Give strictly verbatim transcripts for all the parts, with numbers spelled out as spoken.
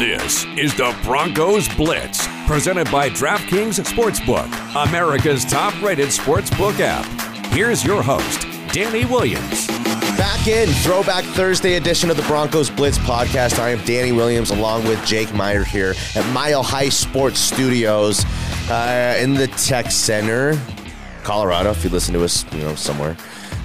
This is the Broncos Blitz, presented by DraftKings Sportsbook, America's top-rated sportsbook app. Here's your host, Danny Williams. Back in Throwback Thursday edition of the Broncos Blitz podcast. I am Danny Williams along with Jake Meyer here at Mile High Sports Studios uh, in the Tech Center, Colorado, if you listen to us, you know, somewhere.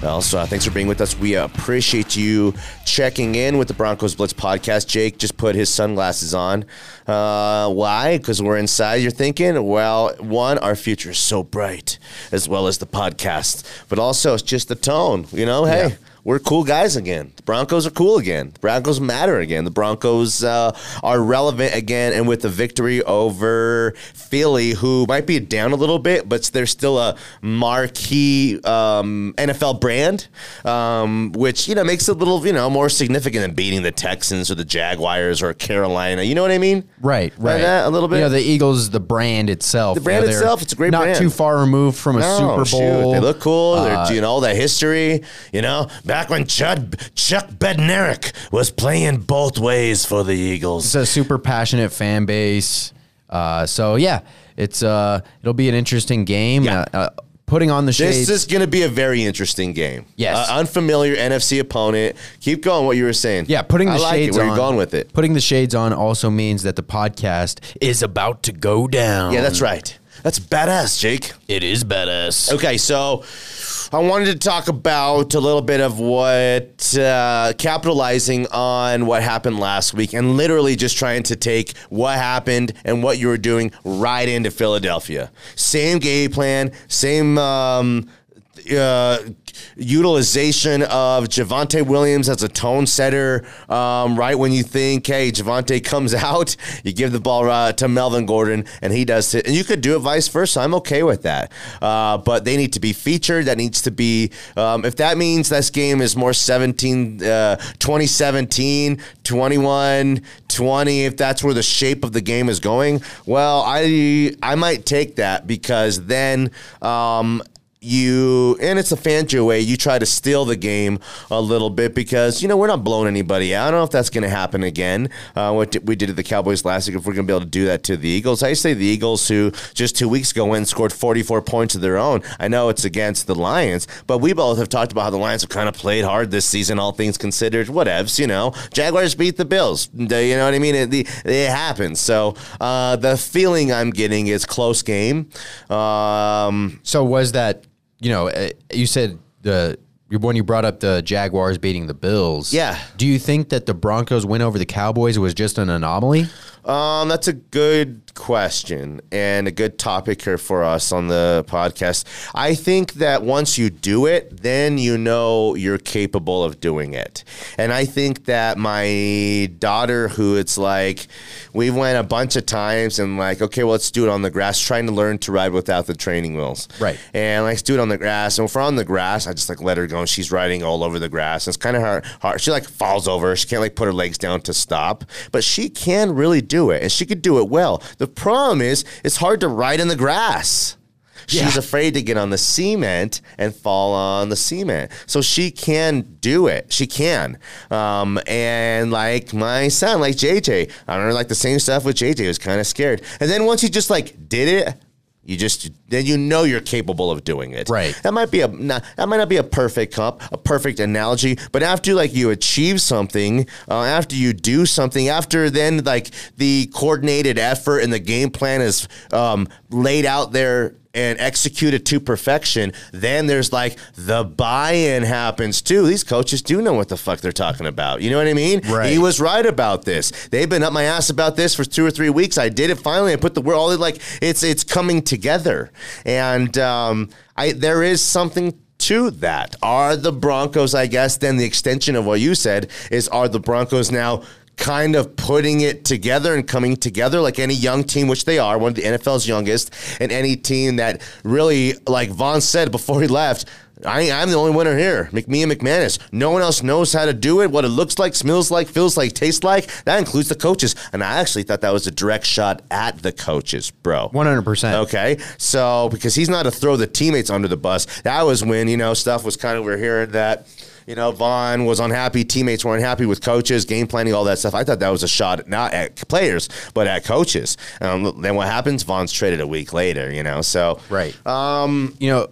Also, uh, thanks for being with us. We appreciate you checking in with the Broncos Blitz podcast. Jake just put his sunglasses on. Uh, why? Because we're inside. You're thinking, well, one, our future is so bright, as well as the podcast. But also, it's just the tone. You know, hey, yeah. We're cool guys again. The Broncos are cool again. The Broncos matter again. The Broncos uh, are relevant again. And with the victory over Philly, who might be down a little bit, but they're still a marquee um, N F L brand, um, which, you know, makes it a little, you know, more significant than beating the Texans or the Jaguars or Carolina. You know what I mean? Right, right. Like that, a little bit. You know, the Eagles, the brand itself. The brand you know, itself, it's a great not brand. Not too far removed from a no, Super Bowl. Shoot. They look cool. Uh, they're doing all that history, you know. Back when Chud, Chuck Bednarik was playing both ways for the Eagles. It's a super passionate fan base. Uh, so, yeah, it's uh, it'll be an interesting game. Yeah. Uh, uh, putting on the shades. This is going to be a very interesting game. Yes. Uh, unfamiliar N F C opponent. Keep going what you were saying. Yeah, putting the I like shades it. Where on. Where are you going with it? Putting the shades on also means that the podcast is about to go down. Yeah, that's right. That's badass, Jake. It is badass. Okay, so I wanted to talk about a little bit of what uh, capitalizing on what happened last week and literally just trying to take what happened and what you were doing right into Philadelphia. Same game plan, same um, uh, utilization of Javonte Williams as a tone setter. Um, right when you think, hey, Javonte comes out, you give the ball uh, to Melvin Gordon, and he does it. And you could do it vice versa. I'm okay with that. Uh, but they need to be featured. That needs to be, um, if that means this game is more seventeen, twenty seventeen, twenty-one twenty, if that's where the shape of the game is going, well, I, I might take that because then um, – You and it's a Fangio way. You try to steal the game a little bit because you know we're not blowing anybody out. I don't know if that's going to happen again. Uh, what we did to the Cowboys last week. If we're going to be able to do that to the Eagles, I say the Eagles, who just two weeks ago went and scored forty-four points of their own. I know it's against the Lions, but we both have talked about how the Lions have kind of played hard this season, all things considered. Whatevs, you know. Jaguars beat the Bills. They, you know what I mean? It, it, it happens. So uh, the feeling I'm getting is close game. Um, so was that? You know, you said the when you brought up the Jaguars beating the Bills. Yeah. Do you think that the Broncos win over the Cowboys was just an anomaly? Um, that's a good question and a good topic here for us on the podcast. I think that once you do it, then you know you're capable of doing it. And I think that my daughter, who it's like, we went a bunch of times and like, okay, well, let's do it on the grass, trying to learn to ride without the training wheels. Right. And let's do it on the grass. And if we're on the grass, I just like let her go and she's riding all over the grass. And it's kind of hard, hard. She like falls over. She can't like put her legs down to stop, but she can really do it, and she could do it well. The problem is, it's hard to ride in the grass. Yeah. She's afraid to get on the cement and fall on the cement. So she can do it. She can. Um, and like my son, like J J, I don't know, like the same stuff with J J. I was kind of scared. And then once you just like did it, you just then you know you're capable of doing it. Right. That might be a not, that might not be a perfect comp, a perfect analogy, but after like you achieve something, uh, after you do something, after then like the coordinated effort and the game plan is um, laid out there and executed to perfection, then there's like the buy-in happens too. These coaches do know what the fuck they're talking about. You know what I mean? Right. He was right about this. They've been up my ass about this for two or three weeks. I did it finally. I put the word all like it's it's coming together, and um, I there is something to that. Are the Broncos? I guess then the extension of what you said is: Are the Broncos now kind of putting it together and coming together like any young team, which they are, one of the N F L's youngest, and any team that really, like Vaughn said before he left, I, I'm the only winner here, me and McManus. No one else knows how to do it, what it looks like, smells like, feels like, tastes like. That includes the coaches. And I actually thought that was a direct shot at the coaches, bro. one hundred percent. Okay. So, because he's not to throw the teammates under the bus. That was when, you know, stuff was kind of, we're hearing that you know, Vaughn was unhappy, teammates were unhappy with coaches, game planning, all that stuff. I thought that was a shot not at players, but at coaches. Um, then what happens? Vaughn's traded a week later, you know, so. Right. Um, you know,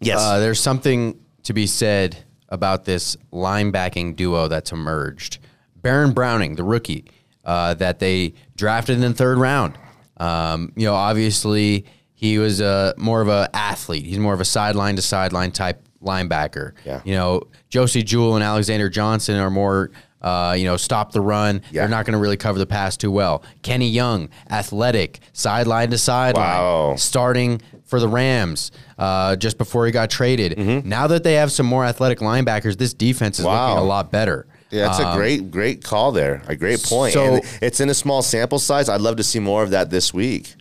yes. Uh, there's something to be said about this linebacking duo that's emerged. Baron Browning, the rookie, uh, that they drafted in the third round. Um, you know, obviously he was a, more of an athlete. He's more of a sideline-to-sideline type linebacker. Yeah. You know, Josie Jewell and Alexander Johnson are more, uh, you know, stop the run. Yeah. They're not going to really cover the pass too well. Kenny Young, athletic, sideline-to-sideline, wow. starting for the Rams uh, just before he got traded. Mm-hmm. Now that they have some more athletic linebackers, this defense is wow. looking a lot better. Yeah, that's um, a great, great call there. A great point. So, and it's in a small sample size. I'd love to see more of that this week.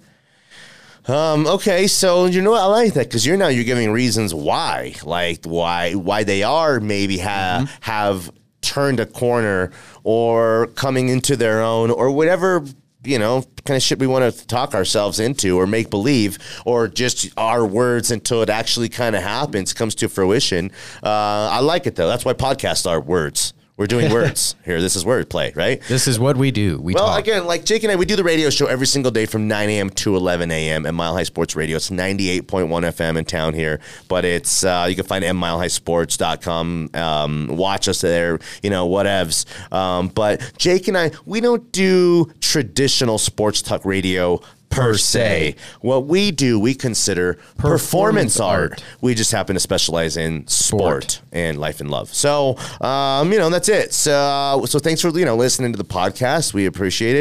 Um, okay, so you know what? I like that because you're now you're giving reasons why, like why why they are maybe ha- mm-hmm. have turned a corner or coming into their own or whatever. You know, kind of shit we want to talk ourselves into or make believe or just our words until it actually kind of happens, comes to fruition. Uh, I like it, though. That's why podcasts are words. We're doing words here. This is wordplay, right? This is what we do. We well, talk. Again, like Jake and I, we do the radio show every single day from nine a.m. to eleven a.m. at Mile High Sports Radio. It's ninety-eight point one F M in town here, but it's uh, you can find it at mile high sports dot com. Um, watch us there, you know, whatevs. Um, but Jake and I, we don't do traditional sports talk radio per se. What we do, we consider performance, performance art. art. We just happen to specialize in sport, sport. and life and love. So, um, you know, that's it. So, so thanks for, you know, listening to the podcast. We appreciate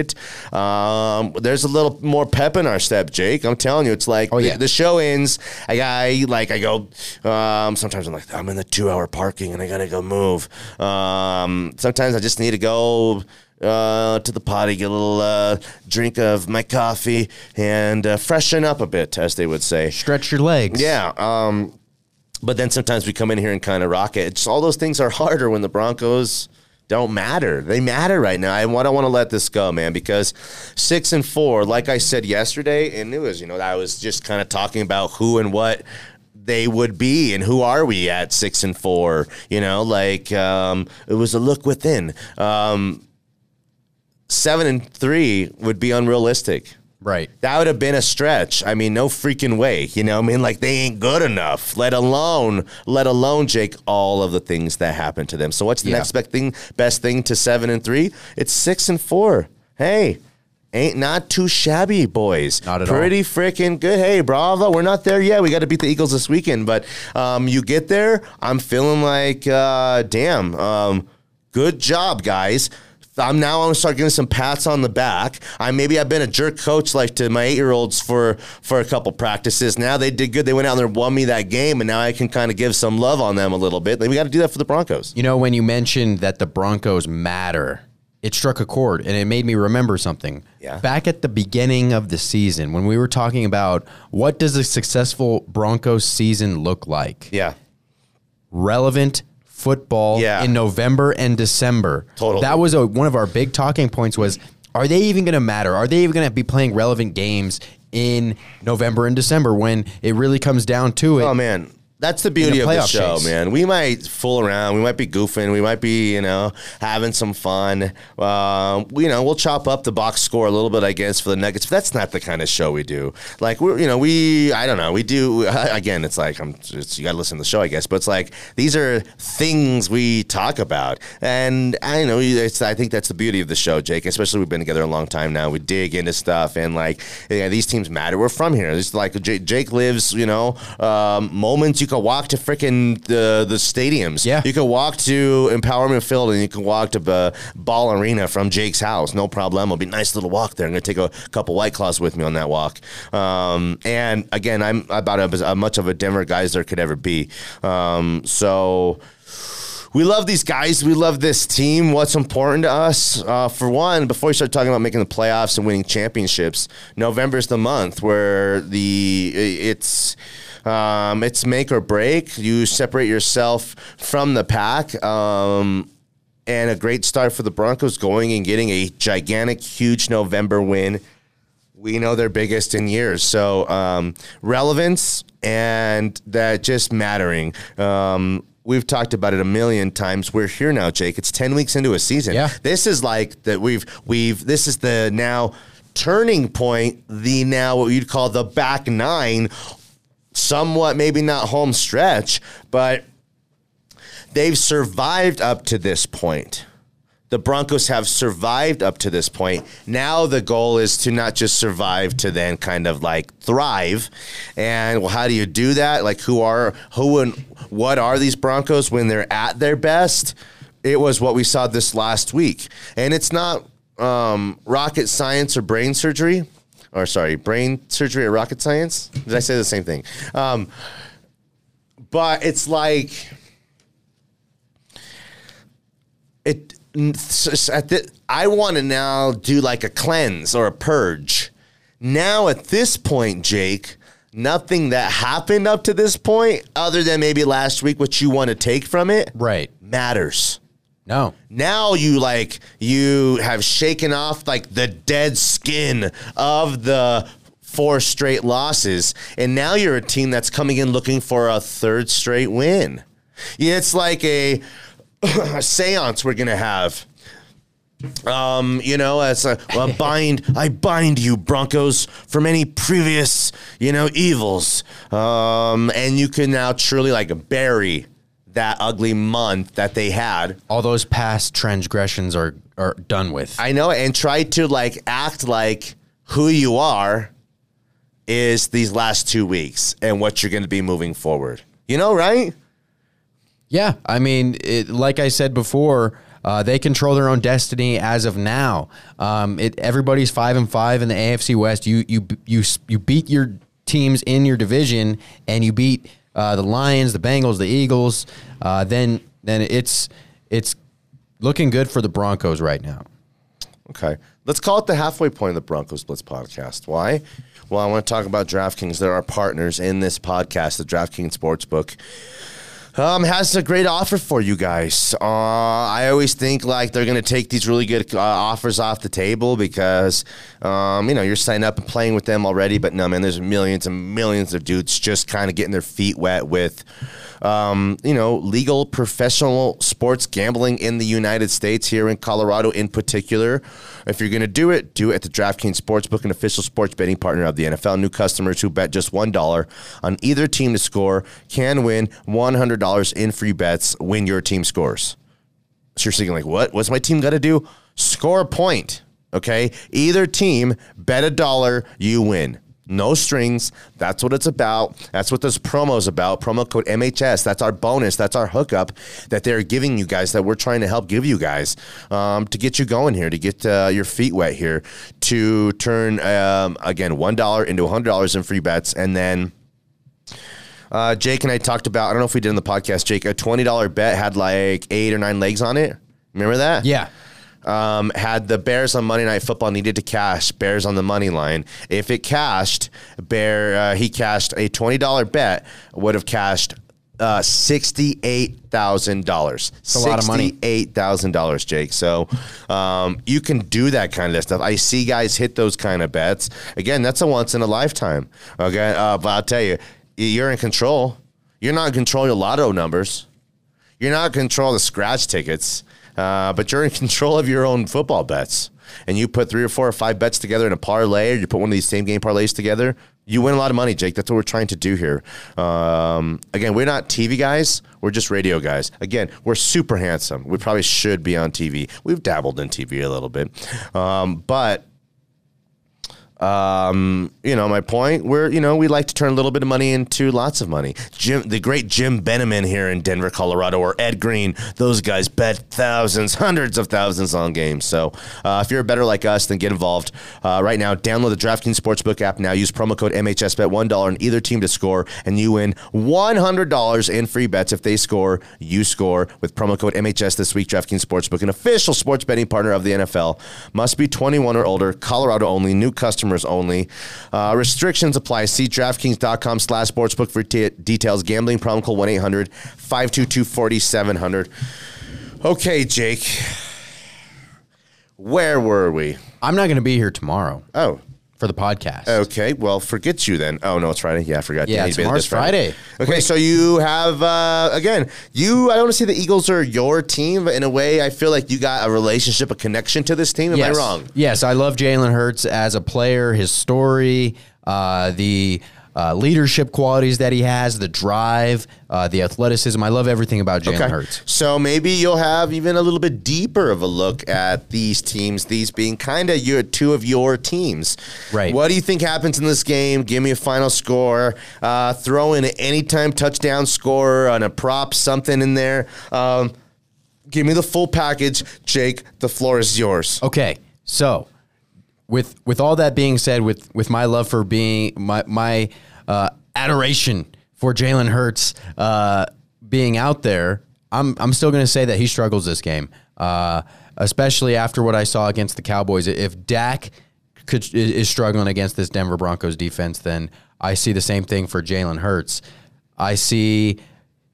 it. Um, there's a little more pep in our step, Jake. I'm telling you, it's like oh, yeah. the, the show ends. I, I like, I go, um, sometimes I'm like, I'm in the two hour parking and I got to go move. Um, sometimes I just need to go Uh, to the potty, get a little uh, drink of my coffee, and uh, freshen up a bit, as they would say. Stretch your legs. Yeah. Um, but then sometimes we come in here and kind of rock it. It's, all those things are harder when the Broncos don't matter. They matter right now. I, I don't want to let this go, man, because six and four, like I said yesterday, and it was, you know, I was just kind of talking about who and what they would be, and who are we at six and four? You know, like um, it was a look within. Um Seven and three would be unrealistic. Right. That would have been a stretch. I mean, no freaking way. You know what I mean? Like, they ain't good enough, let alone, let alone, Jake, all of the things that happened to them. So what's the yeah. next best thing, best thing to seven and three? It's six and four. Hey, ain't not too shabby, boys. Not at Pretty all. Pretty freaking good. Hey, bravo. We're not there yet. We got to beat the Eagles this weekend. But um, you get there, I'm feeling like, uh, damn, um, good job, guys. I'm now I'm gonna start giving some pats on the back. I maybe I've been a jerk coach like to my eight year olds for for a couple practices. Now they did good. They went out there and won me that game, and now I can kind of give some love on them a little bit. Like, we got to do that for the Broncos. You know, when you mentioned that the Broncos matter, it struck a chord, and it made me remember something. Yeah. Back at the beginning of the season, when we were talking about what does a successful Broncos season look like? Yeah. Relevant football yeah. in November and December. Totally. That was a, one of our big talking points was, are they even going to matter? Are they even going to be playing relevant games in November and December when it really comes down to it? Oh, man. That's the beauty the of the show, chase. man. We might fool around. We might be goofing. We might be, you know, having some fun. Uh, we, you know, we'll chop up the box score a little bit, I guess, for the Nuggets. But that's not the kind of show we do. Like, we're, you know, we, I don't know. We do, again, it's like, I'm just, you got to listen to the show, I guess. But it's like, these are things we talk about. And I know, it's, I think that's the beauty of the show, Jake. Especially we've been together a long time now. We dig into stuff. And, like, you know, these teams matter. We're from here. It's like, Jake lives, you know, um, moments you can walk to freaking the the stadiums. Yeah. You can walk to Empowerment Field, and you can walk to uh, Ball Arena from Jake's house. No problem. It'll be a nice little walk there. I'm going to take a couple White Claws with me on that walk. Um, and, again, I'm about as much of a Denver guy as there could ever be. Um, so we love these guys. We love this team. What's important to us? Uh, for one, before you start talking about making the playoffs and winning championships, November's the month where the it's – Um, it's make or break. You separate yourself from the pack. Um, and a great start for the Broncos going and getting a gigantic, huge November win. We know their biggest in years. So um, relevance and that just mattering. Um, we've talked about it a million times. We're here now, Jake. It's ten weeks into a season. Yeah. This is like that we've we've this is the now turning point, the now what you'd call the back nine, somewhat maybe not home stretch, but they've survived up to this point. The Broncos have survived up to this point. Now the goal is to not just survive, to then kind of like thrive. And well, how do you do that? Like who are who and what are these Broncos when they're at their best? It was what we saw this last week. And it's not um, rocket science or brain surgery. Or sorry, brain surgery or rocket science. Did I say the same thing? Um, but it's like it. At the, I want to now do like a cleanse or a purge. Now at this point, Jake, nothing that happened up to this point, other than maybe last week, what you want to take from it, right, matters. No. Now you like you have shaken off like the dead skin of the four straight losses, and now you're a team that's coming in looking for a third straight win. Yeah, it's like a. A seance we're going to have. Um, you know, as a well, bind, I bind you, Broncos, from any previous, you know, evils. Um, and you can now truly like bury that ugly month that they had. All those past transgressions are, are done with. I know. And try to like act like who you are is these last two weeks and what you're going to be moving forward. You know, right? Yeah, I mean, it, like I said before, uh, they control their own destiny as of now. Um, it everybody's five and five in the A F C West. You you you you beat your teams in your division, and you beat uh, the Lions, the Bengals, the Eagles. Uh, then then it's it's looking good for the Broncos right now. Okay, let's call it the halfway point of the Broncos Blitz podcast. Why? Well, I want to talk about DraftKings. They're our partners in this podcast, the DraftKings Sportsbook. Um, has a great offer for you guys. Uh, I always think like they're going to take these really good uh, offers off the table because, um, you know, you're signing up and playing with them already. But no, man, there's millions and millions of dudes just kind of getting their feet wet with, um, you know, legal professional sports gambling in the United States, here in Colorado in particular. If you're going to do it, do it at the DraftKings Sportsbook, an official sports betting partner of the N F L. New customers who bet just one dollar on either team to score can win one hundred dollars in free bets when your team scores. So you're thinking like, what? What's my team got to do? Score a point, okay? Either team, bet a dollar, you win. No strings. That's what it's about. That's what this promo is about. Promo code M H S. That's our bonus. That's our hookup that they're giving you guys, that we're trying to help give you guys um, to get you going here, to get uh, your feet wet here, to turn, um, again, one dollar into one hundred dollars in free bets. And then uh, Jake and I talked about, I don't know if we did in the podcast, Jake, a twenty dollar bet had like eight or nine legs on it. Remember that? Yeah. Um, had the Bears on Monday Night Football, needed to cash Bears on the money line. If it cashed, Bear uh, he cashed a twenty dollar bet, would have cashed uh, sixty-eight thousand dollars. It's a lot of money. sixty-eight thousand dollars, Jake. So um, you can do that kind of stuff. I see guys hit those kind of bets. Again, that's a once in a lifetime. Okay, uh, but I'll tell you, you're in control. You're not in control of your lotto numbers. You're not in control of the scratch tickets. Uh, but you're in control of your own football bets, and you put three or four or five bets together in a parlay, or you put one of these same game parlays together, you win a lot of money, Jake. That's what we're trying to do here. Um, again, we're not T V guys. We're just radio guys. Again, we're super handsome. We probably should be on T V. We've dabbled in T V a little bit. Um, but, um, you know, my point, we're, you know, we like to turn a little bit of money into lots of money. Jim, the great Jim Benneman here in Denver, Colorado, or Ed Green, those guys bet thousands, hundreds of thousands on games. So uh, if you're a bettor like us, then get involved uh, right now. Download the DraftKings Sportsbook app now. Use promo code M H S, bet one dollar on either team to score, and you win one hundred dollars in free bets. If they score, you score with promo code M H S this week. DraftKings Sportsbook, an official sports betting partner of the N F L. Must be twenty-one or older, Colorado only, new customers only. Uh, restrictions apply. See DraftKings.com slash sportsbook for t- details. Gambling problem, call one eight hundred five two two four seven zero zero. Okay, Jake. Where were we? I'm not going to be here tomorrow. Oh. for the podcast. Okay, well, forget you then. Oh, no, it's Friday. Yeah, I forgot. Yeah, it's Mars Friday. Friday. Okay, Wait. so you have, uh, again, you, I don't want to say the Eagles are your team, but in a way, I feel like you got a relationship, a connection to this team. Am yes. I wrong? Yes, I love Jalen Hurts as a player, his story, uh, the Uh, leadership qualities that he has, the drive, uh, the athleticism. I love everything about Jalen okay. Hurts. So maybe you'll have even a little bit deeper of a look at these teams, these being kind of your two of your teams. Right. What do you think happens in this game? Give me a final score. Uh, throw in an anytime touchdown scorer on a prop, something in there. Um, give me the full package. Jake, the floor is yours. Okay, so... With with all that being said, with, with my love for being, my my uh, adoration for Jalen Hurts uh, being out there, I'm I'm still going to say that he struggles this game, uh, especially after what I saw against the Cowboys. If Dak could, is struggling against this Denver Broncos defense, then I see the same thing for Jalen Hurts. I see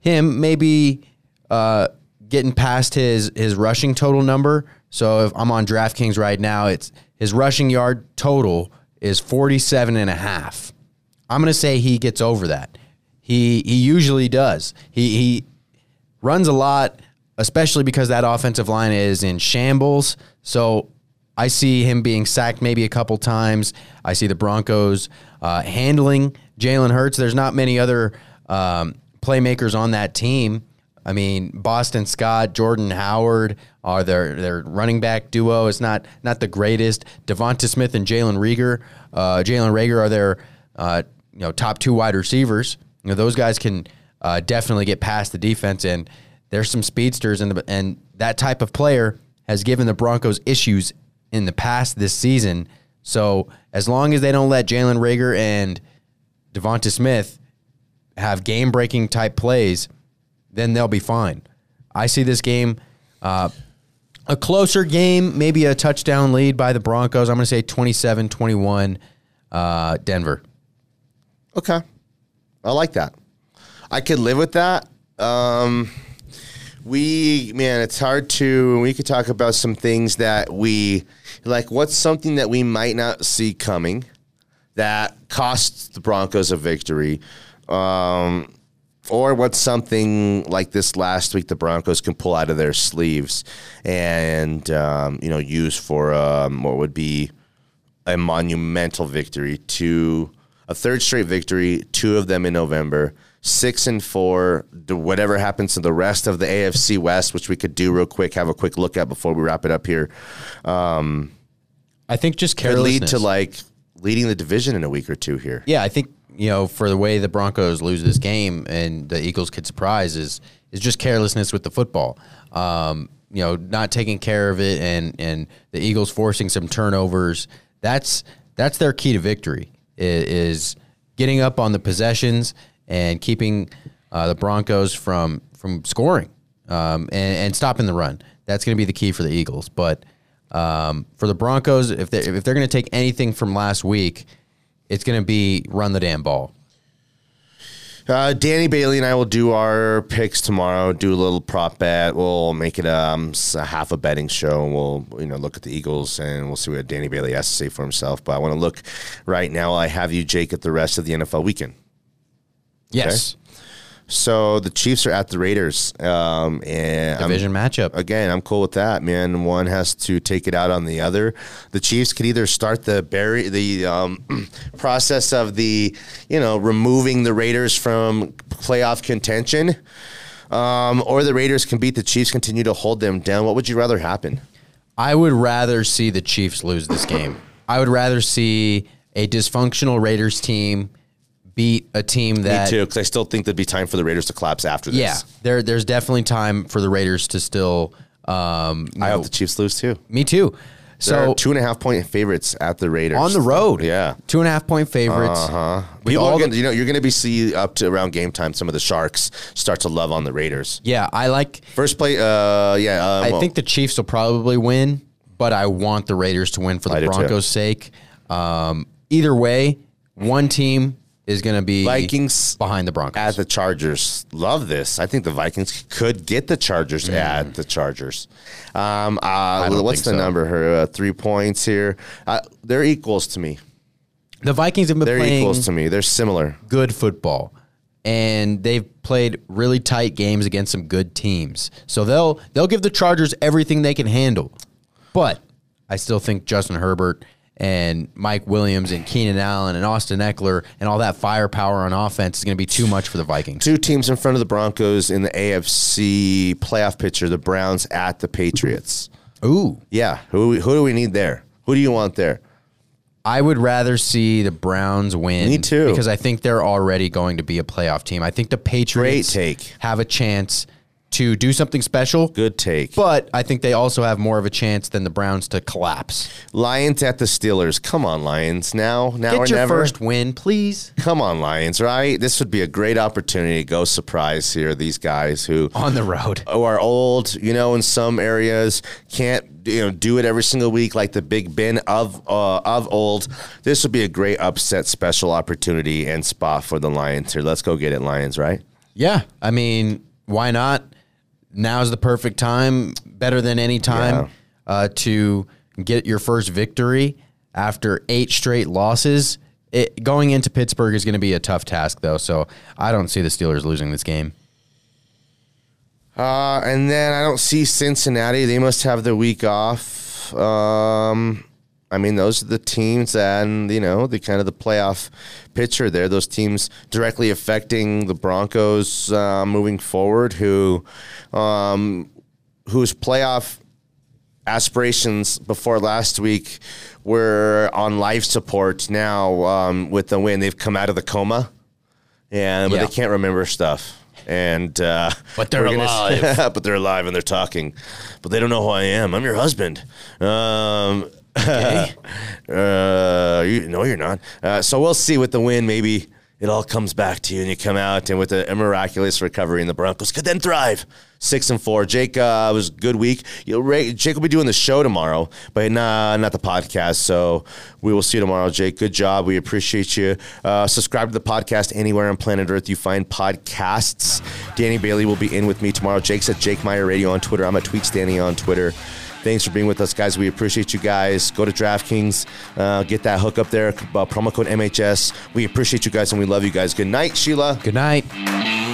him maybe uh, getting past his, his rushing total number. So if I'm on DraftKings right now, it's his rushing yard total is forty-seven and a half. I'm going to say he gets over that. He he usually does. He he runs a lot, especially because that offensive line is in shambles. So I see him being sacked maybe a couple times. I see the Broncos uh, handling Jalen Hurts. There's not many other um, playmakers on that team. I mean, Boston Scott, Jordan Howard are their, their running back duo. It's not not the greatest. Devonta Smith and Jalen Reagor, uh, Jalen Reagor are their uh, you know top two wide receivers. You know those guys can uh, definitely get past the defense, and there's some speedsters, and and that type of player has given the Broncos issues in the past this season. So as long as they don't let Jalen Reagor and Devonta Smith have game breaking type plays, then they'll be fine. I see this game, uh, a closer game, maybe a touchdown lead by the Broncos. I'm going to say twenty-seven twenty-one uh, Denver. Okay. I like that. I could live with that. Um, we, man, it's hard to, we could talk about some things that we, like what's something that we might not see coming that costs the Broncos a victory. Um Or what's something like this last week the Broncos can pull out of their sleeves and um, you know use for um, what would be a monumental victory, to a third straight victory, two of them in November, six and four. To whatever happens to the rest of the A F C West, which we could do real quick, have a quick look at before we wrap it up here. Um, I think just carelessness could lead to like leading the division in a week or two here. Yeah, I think. You know, for the way the Broncos lose this game and the Eagles could surprise is is just carelessness with the football. Um, you know, not taking care of it, and and the Eagles forcing some turnovers. That's that's their key to victory, is getting up on the possessions and keeping uh, the Broncos from from scoring um, and, and stopping the run. That's going to be the key for the Eagles. But um, for the Broncos, if they if they're going to take anything from last week, it's going to be run the damn ball. Uh, Danny Bailey and I will do our picks tomorrow, do a little prop bet. We'll make it um, a half a betting show, and we'll you know look at the Eagles, and we'll see what Danny Bailey has to say for himself. But I want to look right now. I have you, Jake, at the rest of the N F L weekend. Yes. Okay? So the Chiefs are at the Raiders. Um, and Division I'm, matchup. Again, I'm cool with that, man. One has to take it out on the other. The Chiefs could either start the bury, the um, process of the, you know, removing the Raiders from playoff contention, um, or the Raiders can beat the Chiefs, continue to hold them down. What would you rather happen? I would rather see the Chiefs lose this game. I would rather see a dysfunctional Raiders team beat a team that... Me too, because I still think there'd be time for the Raiders to collapse after this. Yeah, there, there's definitely time for the Raiders to still... Um, I know, hope the Chiefs lose too. Me too. So two-and-a-half-point favorites at the Raiders. On the road. Yeah. Two-and-a-half-point favorites. Uh-huh. People all are gonna, the, you know, you're going to be see up to around game time, some of the Sharks start to love on the Raiders. Yeah, I like... First play, uh, yeah. Uh, I well, think the Chiefs will probably win, but I want the Raiders to win for the Broncos' sake. Um, either way, one team... is going to be Vikings behind the Broncos at the Chargers. Love this. I think the Vikings could get the Chargers mm. at the Chargers. Um, uh, what's the so. number? Uh, three points here. Uh, they're equals to me. The Vikings have been They're playing equals to me. They're similar. Good football. And they've played really tight games against some good teams. So they'll they'll give the Chargers everything they can handle. But I still think Justin Herbert and Mike Williams and Keenan Allen and Austin Eckler and all that firepower on offense is going to be too much for the Vikings. Two teams in front of the Broncos in the A F C playoff picture, the Browns at the Patriots. Ooh. Yeah. Who, who do we need there? Who do you want there? I would rather see the Browns win. Me too. Because I think they're already going to be a playoff team. I think the Patriots Great take. have a chance to do something special. Good take. But I think they also have more of a chance than the Browns to collapse. Lions at the Steelers. Come on, Lions. Now, now Get or never. Get your first win, please. Come on, Lions, right? This would be a great opportunity to go surprise here, these guys who... On the road. Who are old, you know, in some areas, can't you know do it every single week like the Big Ben of, uh, of old. This would be a great upset special opportunity and spot for the Lions here. Let's go get it, Lions, right? Yeah. I mean, why not? Now's the perfect time, better than any time, yeah. uh, to get your first victory after eight straight losses. It, going into Pittsburgh is going to be a tough task, though, so I don't see the Steelers losing this game. Uh, and then I don't see Cincinnati. They must have the week off. Um, I mean, those are the teams and, you know, the kind of the playoff picture there, those teams directly affecting the Broncos uh, moving forward, who um, whose playoff aspirations before last week were on life support. Now um, with the win, they've come out of the coma, and but yeah. they can't remember stuff. And uh, but they're alive. Gonna, but they're alive and they're talking. But they don't know who I am. I'm your husband. Um Okay. uh, you, no, you're not. Uh, so we'll see with the win. Maybe it all comes back to you, and you come out and with a, a miraculous recovery, and the Broncos could then thrive. Six and four. Jake, uh, was a good week. You'll, Ray, Jake will be doing the show tomorrow, but nah, not the podcast. So we will see you tomorrow, Jake. Good job. We appreciate you. Uh, subscribe to the podcast anywhere on planet Earth you find podcasts. Danny Bailey will be in with me tomorrow. Jake's at Jake Meyer Radio on Twitter. I'm at Tweets Danny on Twitter. Thanks for being with us, guys. We appreciate you guys. Go to DraftKings. Uh, get that hook up there. Uh, promo code M H S. We appreciate you guys, and we love you guys. Good night, Sheila. Good night.